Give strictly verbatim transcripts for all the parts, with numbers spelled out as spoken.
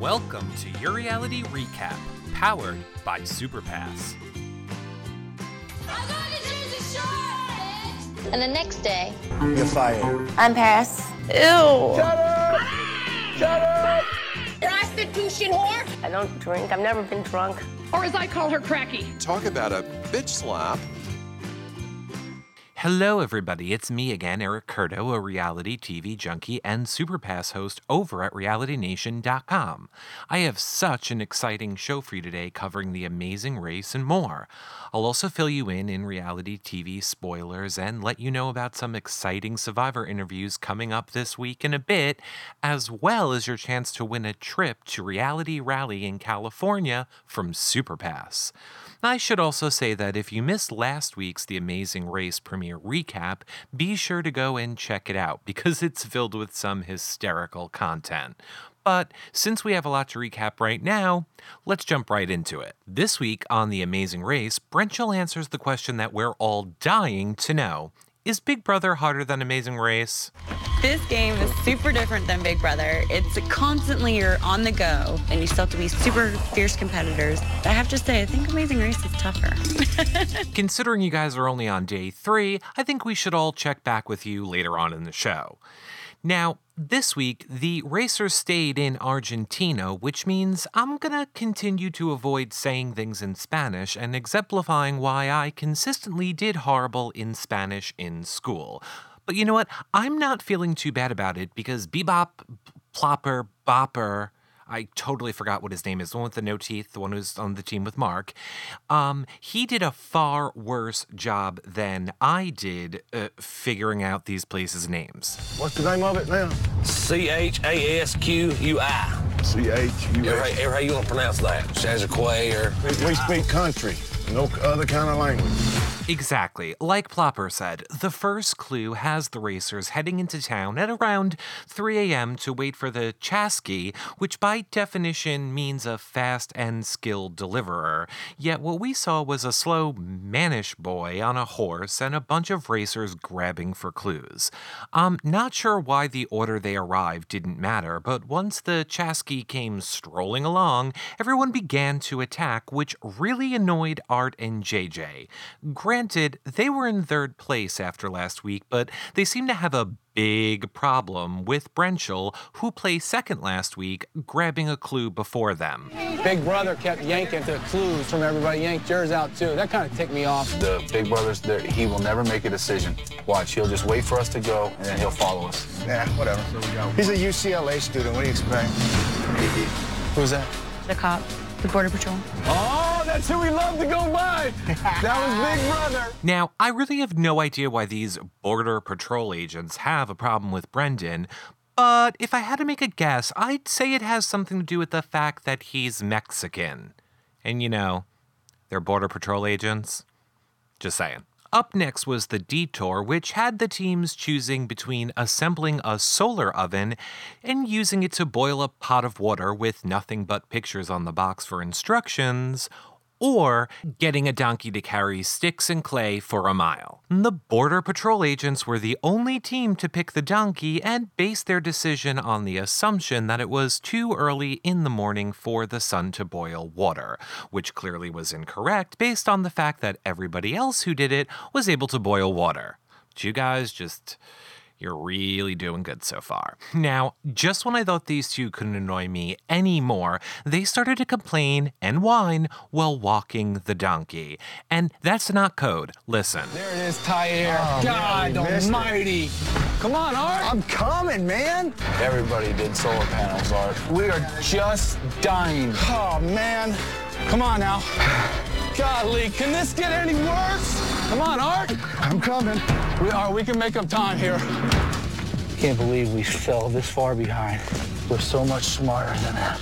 Welcome to Your Reality Recap, powered by Superpass. I'm going to do the shortage! And the next day... You're fired. I'm Paris. Ew! Shut up! Shut up! Prostitution whore! I don't drink. I've never been drunk. Or as I call her, cracky. Talk about a bitch slap. Hello, everybody. It's me again, Eric Curto, a reality T V junkie and Superpass host over at reality nation dot com. I have such an exciting show for you today covering The Amazing Race and more. I'll also fill you in in reality T V spoilers and let you know about some exciting Survivor interviews coming up this week in a bit, as well as your chance to win a trip to Reality Rally in California from Superpass. I should also say that if you missed last week's The Amazing Race premiere recap, be sure to go and check it out because it's filled with some hysterical content. But since we have a lot to recap right now, let's jump right into it. This week on The Amazing Race, Brenchel answers the question that we're all dying to know. Is Big Brother hotter than Amazing Race? This game is super different than Big Brother. It's constantly you're on the go, and you still have to be super fierce competitors. I have to say, I think Amazing Race is tougher. Considering you guys are only on day three, I think we should all check back with you later on in the show. Now, this week, the racers stayed in Argentina, which means I'm going to continue to avoid saying things in Spanish and exemplifying why I consistently did horrible in Spanish in school. But you know what? I'm not feeling too bad about it because Bebop, Plopper, Bopper... I totally forgot what his name is, the one with the no teeth, the one who's on the team with Mark. Um, he did a far worse job than I did uh, figuring out these places' names. What's the name of it now? C H A S Q U I. C H U S. How you going to pronounce that? Shazakwe or... We speak country, no other kind of language. Exactly. Like Plopper said, the first clue has the racers heading into town at around three a.m. to wait for the Chaski, which by definition means a fast and skilled deliverer. Yet what we saw was a slow, mannish boy on a horse and a bunch of racers grabbing for clues. I'm not sure why the order they arrived didn't matter, but once the Chaski came strolling along, everyone began to attack, which really annoyed Art and J J. Grant Granted, they were in third place after last week, but they seem to have a big problem with Brenchel, who placed second last week, grabbing a clue before them. Big Brother kept yanking the clues from everybody, yanked yours out too. That kind of ticked me off. The Big Brother's there, he will never make a decision. Watch, he'll just wait for us to go, and then he'll follow us. Yeah, whatever. He's a U C L A student, what do you expect? Who's that? The cop, the Border Patrol. Oh! That's who we love to go by. That was Big Brother. Now, I really have no idea why these Border Patrol agents have a problem with Brendan, but if I had to make a guess, I'd say it has something to do with the fact that he's Mexican. And you know, they're Border Patrol agents. Just saying. Up next was the detour, which had the teams choosing between assembling a solar oven and using it to boil a pot of water with nothing but pictures on the box for instructions, or getting a donkey to carry sticks and clay for a mile. The Border Patrol agents were the only team to pick the donkey and based their decision on the assumption that it was too early in the morning for the sun to boil water, which clearly was incorrect based on the fact that everybody else who did it was able to boil water. But you guys just... You're really doing good so far. Now, just when I thought these two couldn't annoy me anymore, they started to complain and whine while walking the donkey. And that's not code. Listen. There it is, Tyre. Oh, God almighty. It. Come on, Art. I'm coming, man. Everybody did solar panels, Art. We are just dying. Oh, man. Come on now. Golly, can this get any worse? Come on, Art. I'm coming. We are. We can make up time here. Can't believe we fell this far behind. We're so much smarter than that.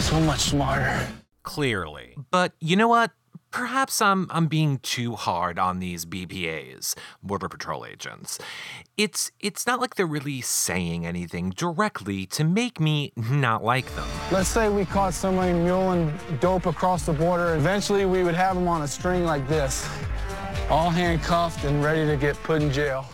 So much smarter. Clearly. But you know what? Perhaps I'm I'm being too hard on these B P As, Border Patrol agents. It's it's not like they're really saying anything directly to make me not like them. Let's say we caught somebody muling dope across the border. Eventually, we would have them on a string like this, all handcuffed and ready to get put in jail.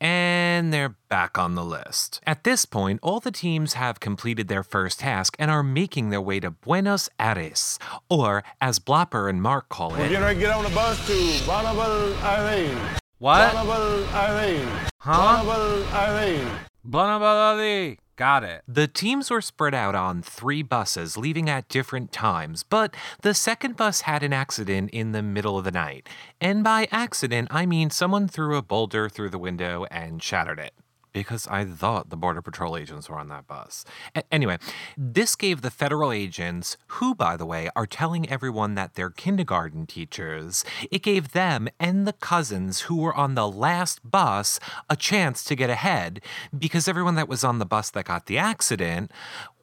And they're back on the list. At this point, all the teams have completed their first task and are making their way to Buenos Aires, or as Blopper and Mark call it... We're going to get on the bus to Buenos Aires. What? Buenos Aires. Huh? Buenos Aires. Buenos Aires. Got it. The teams were spread out on three buses, leaving at different times, but the second bus had an accident in the middle of the night. And by accident, I mean someone threw a boulder through the window and shattered it. Because I thought the Border Patrol agents were on that bus. A- anyway, this gave the federal agents, who, by the way, are telling everyone that they're kindergarten teachers, it gave them and the cousins who were on the last bus a chance to get ahead, because everyone that was on the bus that got the accident,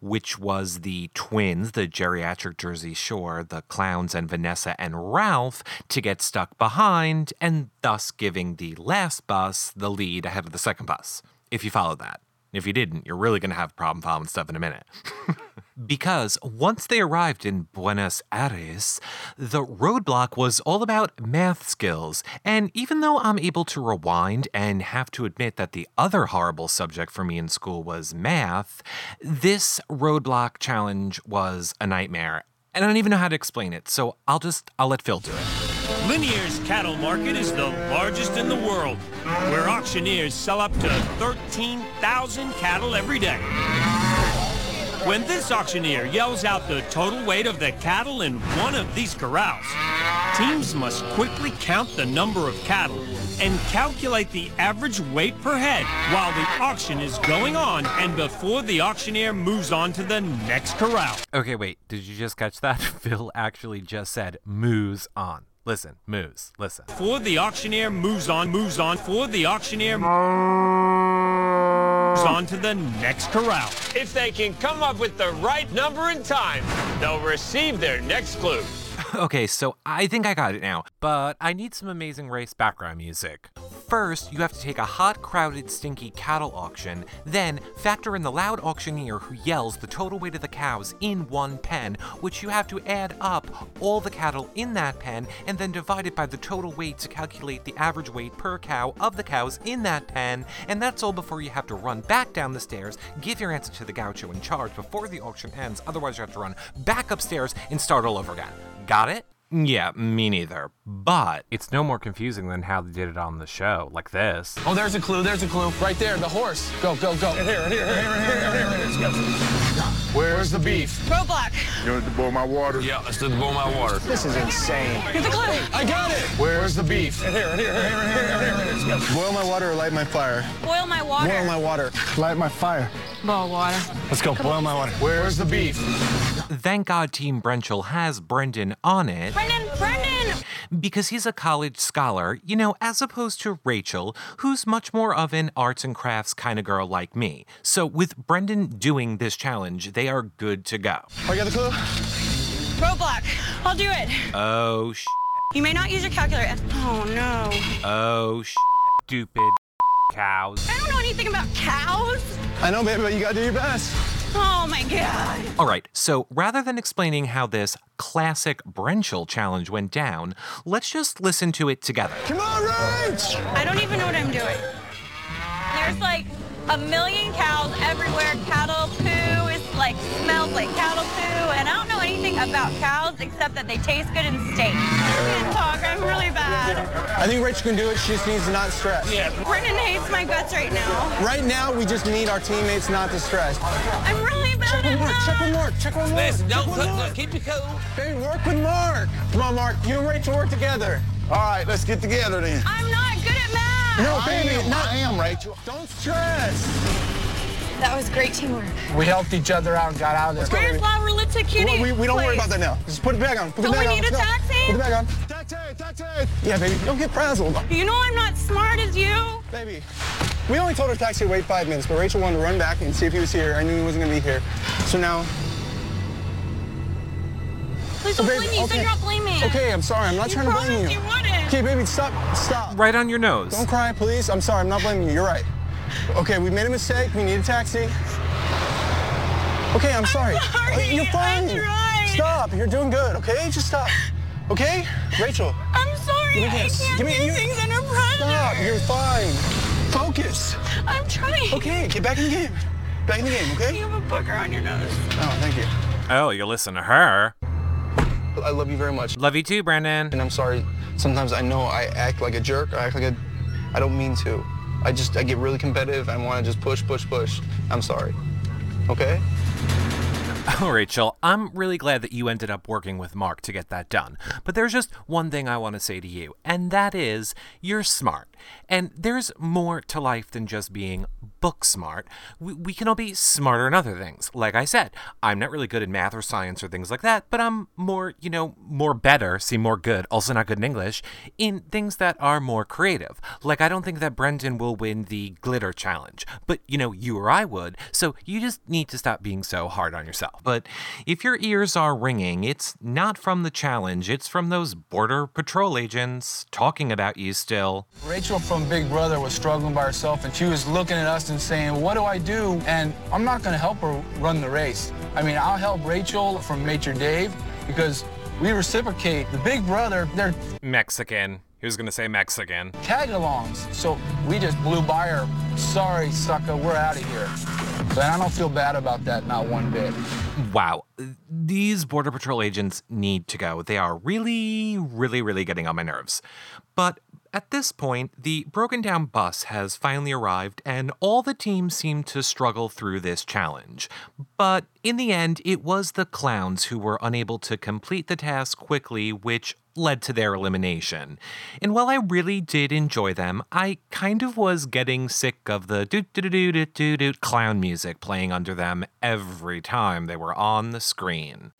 which was the twins, the geriatric Jersey Shore, the clowns and Vanessa and Ralph, to get stuck behind, and thus giving the last bus the lead ahead of the second bus. If you follow that. If you didn't, you're really going to have problem following stuff in a minute. Because once they arrived in Buenos Aires, the roadblock was all about math skills. And even though I'm able to rewind and have to admit that the other horrible subject for me in school was math, this roadblock challenge was a nightmare. And I don't even know how to explain it, so I'll just, I'll let Phil do it. Liniers cattle market is the largest in the world, where auctioneers sell up to thirteen thousand cattle every day. When this auctioneer yells out the total weight of the cattle in one of these corrals, teams must quickly count the number of cattle and calculate the average weight per head while the auction is going on and before the auctioneer moves on to the next corral. Okay, wait, did you just catch that? Phil actually just said moves on. Listen, moves, listen. For the auctioneer moves on, moves on. For the auctioneer moves on to the next corral. If they can come up with the right number and time, they'll receive their next clue. Okay, so I think I got it now, but I need some Amazing Race background music. First, you have to take a hot, crowded, stinky cattle auction, then factor in the loud auctioneer who yells the total weight of the cows in one pen, which you have to add up all the cattle in that pen, and then divide it by the total weight to calculate the average weight per cow of the cows in that pen, and that's all before you have to run back down the stairs, give your answer to the gaucho in charge before the auction ends, otherwise you have to run back upstairs and start all over again. Got it? Yeah, me neither, but... It's no more confusing than how they did it on the show, like this. Oh, there's a clue, there's a clue. Right there, the horse. Go, go, go. Here, here, here, here, here, here, here, here. Where's the beef? Roadblock. You want to boil my water? Yeah, let's do the boil my water. This is insane. Get the clue. I got it. Where's the beef? Here, here, here, here, here, here. Boil my water or light my fire? Boil my water. Boil my water. Light my fire. Boil water. Let's go, boil my water. Where's the beef? Thank God Team Brenchel has Brendan on it. Brendan! Brendan! Because he's a college scholar, you know, as opposed to Rachel, who's much more of an arts and crafts kind of girl like me. So with Brendan doing this challenge, they are good to go. I got the clue? Roadblock. I'll do it. Oh, sh**. You may not use your calculator. Oh, no. Oh, sh**. Stupid cows. I don't know anything about cows. I know, baby, but you gotta do your best. Oh my God. All right, so rather than explaining how this classic Brenchel challenge went down, let's just listen to it together. Come on, Rach! I don't even know what I'm doing. There's like a million cows everywhere. Cattle poo is like, smells like cattle poo. And I don't know anything about cows except that they taste good in steak. I can't talk, I'm really bad. I think Rach can do it, she just needs to not stress. Yeah. Brendan hates my guts right now. Right now, we just need our teammates not to stress. I'm really bad check at Mark, that. Check with Mark, check with Mark, Listen, check with Mark. Don't look, keep your cool. Baby, work with Mark. Come on, Mark, you and Rach work together. All right, let's get together then. I'm not good at math. No, baby, I am, not, I am, Rachel. Don't stress. That was great teamwork. We helped each other out and got out of this. Where's La Relita Kitty? We, we, we don't place. Worry about that now. Just put it back on. Put don't we on. Need a taxi? Put the bag on. Taxi, taxi. Yeah, baby, don't get frazzled. You know I'm not smart as you. Baby, we only told her taxi to wait five minutes, but Rachel wanted to run back and see if he was here. I knew he wasn't going to be here. So now... Please don't oh, blame me. You okay. said you're not blaming. Okay, I'm sorry. I'm not you trying to blame you. You wouldn't. Okay, baby, stop. Stop. Right on your nose. Don't cry, please. I'm sorry. I'm not blaming you. You're right. Okay, we made a mistake. We need a taxi. Okay, I'm, I'm sorry. sorry. You're fine. I tried. Stop. You're doing good, okay? Just stop. Okay? Rachel. I'm sorry. I can't do things under pressure. Stop. You're fine. Focus. I'm trying. Okay, get back in the game. Back in the game, okay? You have a booger on your nose. Oh, thank you. Oh, you listen to her. I love you very much. Love you too, Brendan. And I'm sorry. Sometimes I know I act like a jerk. I act like a... I don't mean to. I just... I get really competitive. I want to just push, push, push. I'm sorry. Okay? Oh, Rachel, I'm really glad that you ended up working with Mark to get that done. But there's just one thing I want to say to you, and that is you're smart. And there's more to life than just being book smart. We, we can all be smarter in other things. Like I said, I'm not really good at math or science or things like that, but I'm more, you know, more better, see, more good, also not good in English, in things that are more creative. Like, I don't think that Brendan will win the glitter challenge, but, you know, you or I would. So you just need to stop being so hard on yourself. But if your ears are ringing, it's not from the challenge. It's from those border patrol agents talking about you still. Rachel from Big Brother was struggling by herself, and she was looking at us and saying, what do I do? And I'm not going to help her run the race. I mean, I'll help Rachel from Major Dave because we reciprocate. The Big Brother, they're... Mexican. He was going to say Mexican. Tag-alongs. So we just blew by her. Sorry, sucker, we're out of here. But I don't feel bad about that, not one bit. Wow. These Border Patrol agents need to go. They are really, really, really getting on my nerves. But at this point, the broken-down bus has finally arrived, and all the teams seem to struggle through this challenge. But in the end, it was the clowns who were unable to complete the task quickly, which led to their elimination. And while I really did enjoy them, I kind of was getting sick of the doot-doot-doot-doot-doot clown music playing under them every time they were on the screen.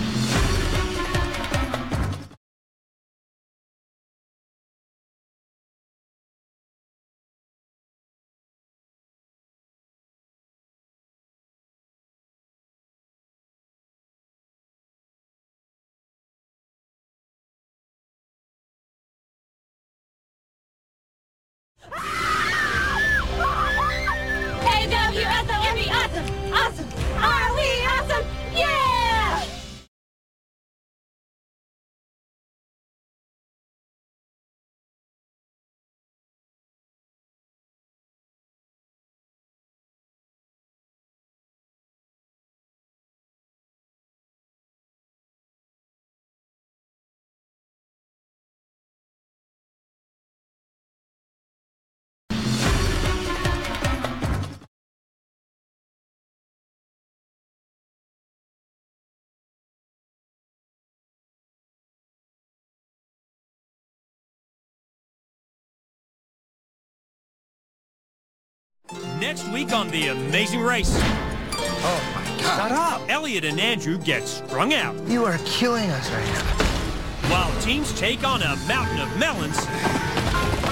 Next week on The Amazing Race. Oh my God. Shut up! Elliot and Andrew get strung out. You are killing us right now. While teams take on a mountain of melons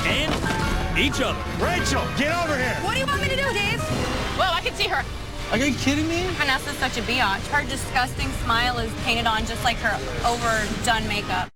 and each other. Rachel, get over here! What do you want me to do, Dave? Whoa, I can see her. Are you kidding me? Vanessa's such a biatch. Her disgusting smile is painted on just like her overdone makeup.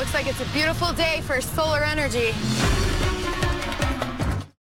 looks like it's a beautiful day for solar energy.